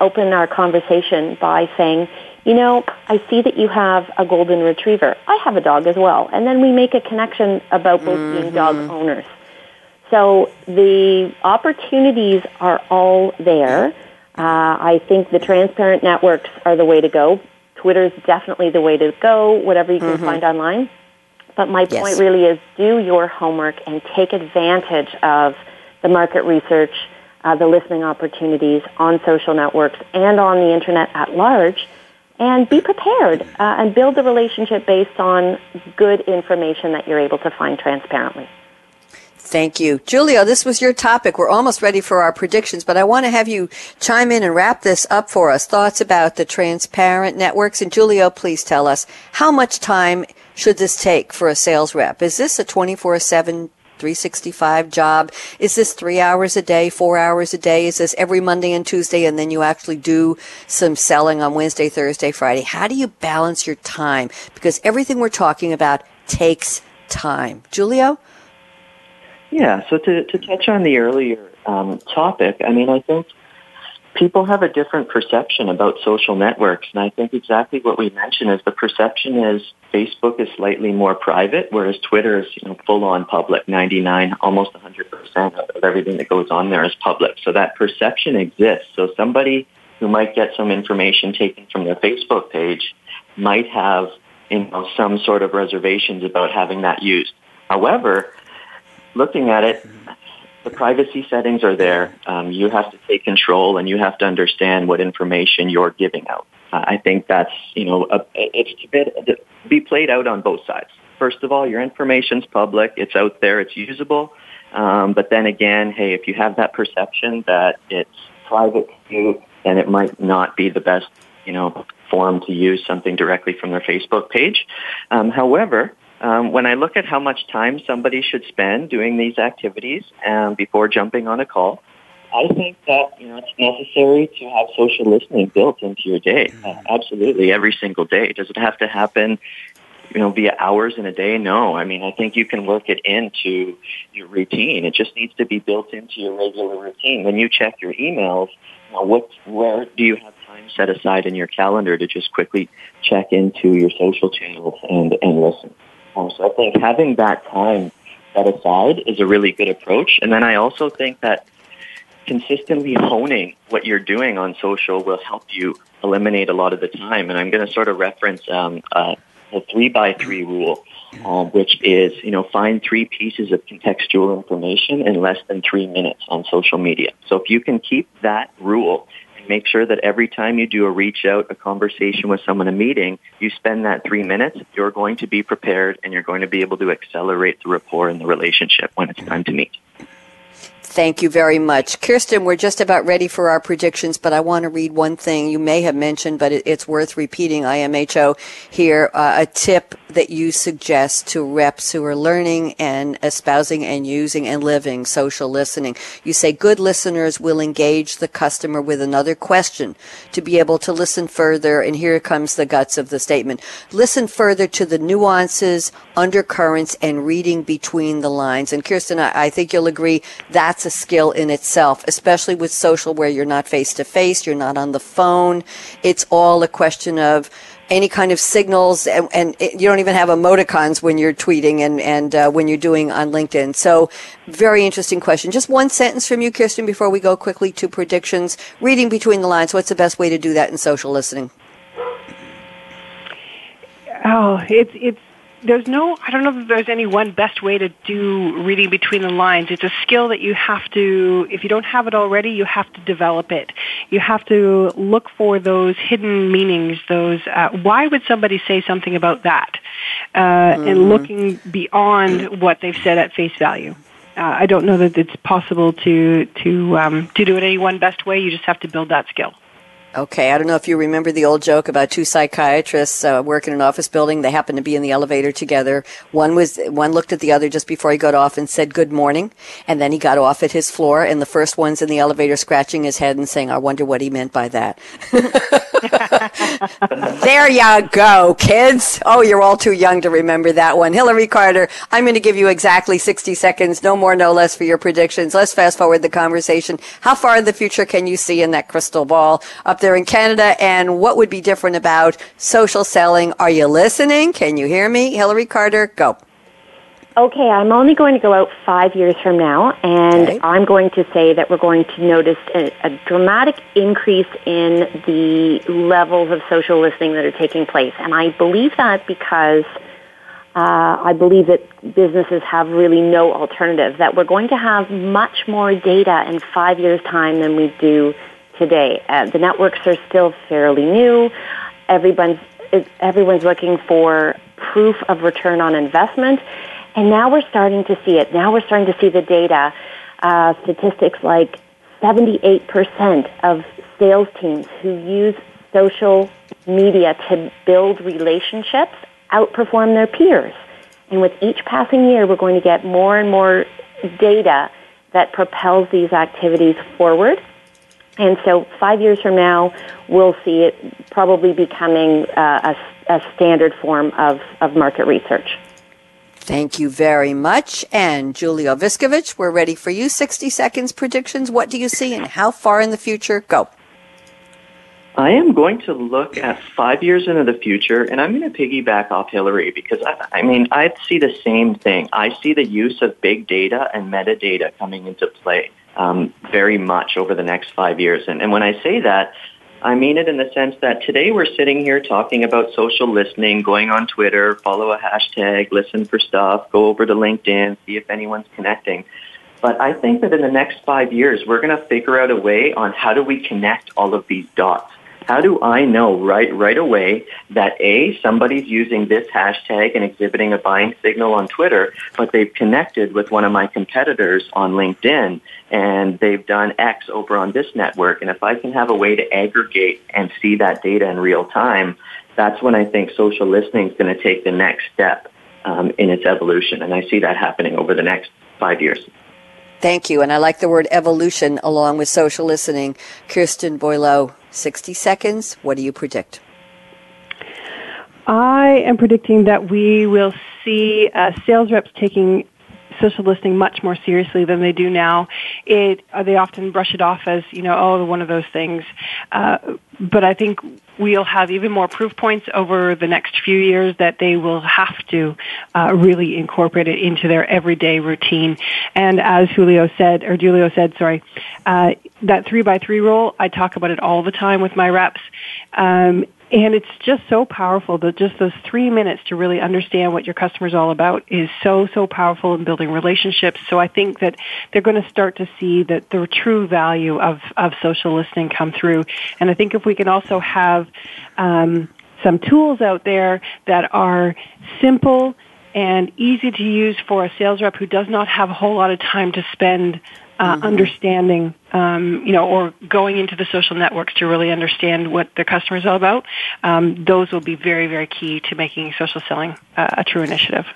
open our conversation by saying, you know, I see that you have a golden retriever. I have a dog as well. And then we make a connection about both being dog owners. So the opportunities are all there. I think the transparent networks are the way to go. Twitter is definitely the way to go, whatever you can find online. But my point really is do your homework and take advantage of the market research, the listening opportunities on social networks and on the Internet at large, and be prepared and build the relationship based on good information that you're able to find transparently. Thank you. Julio, this was your topic. We're almost ready for our predictions, but I want to have you chime in and wrap this up for us. Thoughts about the transparent networks. And Julio, please tell us, how much time should this take for a sales rep? Is this a 24/7, 365 job? Is this 3 hours a day, 4 hours a day? Is this every Monday and Tuesday, and then you actually do some selling on Wednesday, Thursday, Friday? How do you balance your time? Because everything we're talking about takes time. Julio? Yeah, so to touch on the earlier topic, I mean, I think people have a different perception about social networks, and I think exactly what we mentioned is the perception is Facebook is slightly more private, whereas Twitter is, you know, full-on public, 99, almost 100% of everything that goes on there is public. So that perception exists. So somebody who might get some information taken from their Facebook page might have, you know, some sort of reservations about having that used. However, looking at it, the privacy settings are there. You have to take control, and you have to understand what information you're giving out. I think that's, you know, it's a bit be played out on both sides. First of all, your information's public; it's out there, it's usable. But then again, hey, if you have that perception that it's private to you, then it might not be the best, you know, form to use something directly from their Facebook page. However, when I look at how much time somebody should spend doing these activities before jumping on a call, I think that, you know, it's necessary to have social listening built into your day. Absolutely, every single day. Does it have to happen, you know, via hours in a day? No. I mean, I think you can work it into your routine. It just needs to be built into your regular routine. When you check your emails, you know, where do you have time set aside in your calendar to just quickly check into your social channels and listen? So I think having that time set aside is a really good approach. And then I also think that consistently honing what you're doing on social will help you eliminate a lot of the time. And I'm going to sort of reference the 3x3 rule, which is, you know, find three pieces of contextual information in less than 3 minutes on social media. So if you can keep that rule, make sure that every time you do a reach out, a conversation with someone, a meeting, you spend that 3 minutes, you're going to be prepared and you're going to be able to accelerate the rapport and the relationship when it's time to meet. Thank you very much. Kirsten, we're just about ready for our predictions, but I want to read one thing you may have mentioned, but it's worth repeating, IMHO here, a tip that you suggest to reps who are learning and espousing and using and living social listening? You say good listeners will engage the customer with another question to be able to listen further. And here comes the guts of the statement. Listen further to the nuances, undercurrents, and reading between the lines. And Kirsten, I think you'll agree that's a skill in itself, especially with social where you're not face to face, you're not on the phone. It's all a question of any kind of signals, and you don't even have emoticons when you're tweeting and when you're doing on LinkedIn. So very interesting question. Just one sentence from you, Kirsten, before we go quickly to predictions. Reading between the lines, what's the best way to do that in social listening? Oh, there's no, I don't know if there's any one best way to do reading between the lines. It's a skill that you have to, if you don't have it already, you have to develop it. You have to look for those hidden meanings, those, why would somebody say something about that? And looking beyond what they've said at face value. I don't know that it's possible to do it any one best way. You just have to build that skill. Okay, I don't know if you remember the old joke about two psychiatrists working in an office building. They happened to be in the elevator together. One looked at the other just before he got off and said good morning, and then he got off at his floor, and the first one's in the elevator scratching his head and saying, I wonder what he meant by that. There you go, kids. Oh, you're all too young to remember that one. Hilary Carter, I'm going to give you exactly 60 seconds, no more, no less, for your predictions. Let's fast forward the conversation. How far in the future can you see in that crystal ball up there in Canada, and what would be different about social selling? Are you listening? Can you hear me? Hilary Carter, go. Okay, I'm only going to go out 5 years from now, and okay. I'm going to say that we're going to notice a dramatic increase in the levels of social listening that are taking place. And I believe that because I believe that businesses have really no alternative, that we're going to have much more data in 5 years' time than we do today. The networks are still fairly new. Everyone's looking for proof of return on investment, and now we're starting to see it. Now we're starting to see the data. Statistics like 78% of sales teams who use social media to build relationships outperform their peers. And with each passing year, we're going to get more and more data that propels these activities forward. And so 5 years from now, we'll see it probably becoming a standard form of market research. Thank you very much. And Julio Viskovich, we're ready for you. 60 seconds predictions. What do you see and how far in the future? Go. I am going to look at 5 years into the future, and I'm going to piggyback off Hilary because, I see the same thing. I see the use of big data and metadata coming into play. Very much over the next 5 years. And when I say that, I mean it in the sense that today we're sitting here talking about social listening, going on Twitter, follow a hashtag, listen for stuff, go over to LinkedIn, see if anyone's connecting. But I think that in the next 5 years, we're going to figure out a way on how do we connect all of these dots. How do I know right away that, A, somebody's using this hashtag and exhibiting a buying signal on Twitter, but they've connected with one of my competitors on LinkedIn, and they've done X over on this network. And if I can have a way to aggregate and see that data in real time, that's when I think social listening is going to take the next step in its evolution. And I see that happening over the next 5 years. Thank you. And I like the word evolution along with social listening. Kirsten Boileau, 60 seconds. What do you predict? I am predicting that we will see sales reps taking social listening much more seriously than they do now. They often brush it off as, one of those things. But I think we'll have even more proof points over the next few years that they will have to really incorporate it into their everyday routine. And as Julio said, that 3x3 rule, I talk about it all the time with my reps. And it's just so powerful that just those 3 minutes to really understand what your customer's all about is so, so powerful in building relationships. So I think that they're going to start to see that the true value of social listening come through. And I think if we can also have some tools out there that are simple and easy to use for a sales rep who does not have a whole lot of time to spend understanding, or going into the social networks to really understand what their customer is all about, those will be very, very key to making social selling a true initiative.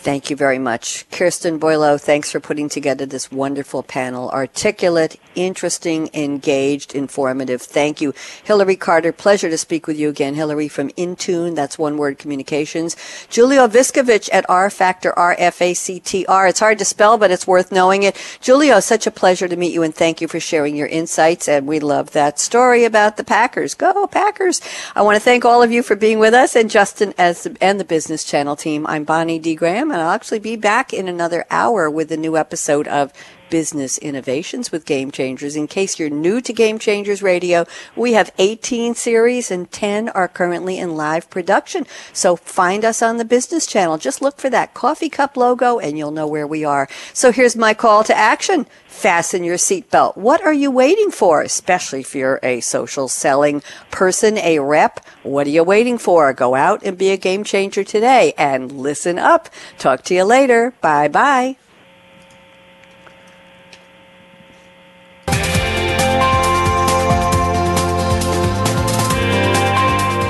Thank you very much. Kirsten Boileau, thanks for putting together this wonderful panel. Articulate, interesting, engaged, informative. Thank you. Hilary Carter, pleasure to speak with you again. Hilary from Intune, that's one word, communications. Julio Viskovich at R Factor, R-F-A-C-T-R. It's hard to spell, but it's worth knowing it. Julio, such a pleasure to meet you, and thank you for sharing your insights. And we love that story about the Packers. Go, Packers. I want to thank all of you for being with us, and Justin and the Business Channel team. I'm Bonnie D. Graham. And I'll actually be back in another hour with a new episode of Business Innovations with Game Changers. In case you're new to Game Changers Radio, we have 18 series and 10 are currently in live production. So find us on the Business Channel. Just look for that coffee cup logo and you'll know where we are. So here's my call to action. Fasten your seatbelt. What are you waiting for? Especially if you're a social selling person, a rep. What are you waiting for? Go out and be a game changer today and listen up. Talk to you later. Bye-bye.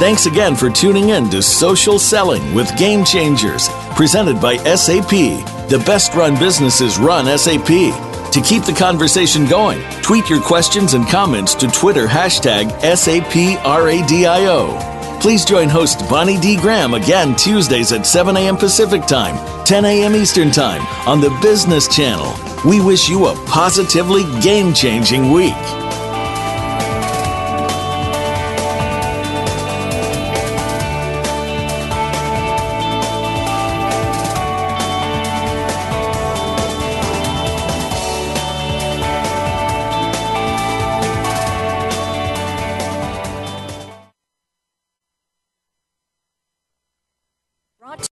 Thanks again for tuning in to Social Selling with Game Changers, presented by SAP. The best-run businesses run SAP. To keep the conversation going, tweet your questions and comments to Twitter #SAPRadio. Please join host Bonnie D. Graham again Tuesdays at 7 a.m. Pacific Time, 10 a.m. Eastern Time on the Business Channel. We wish you a positively game-changing week.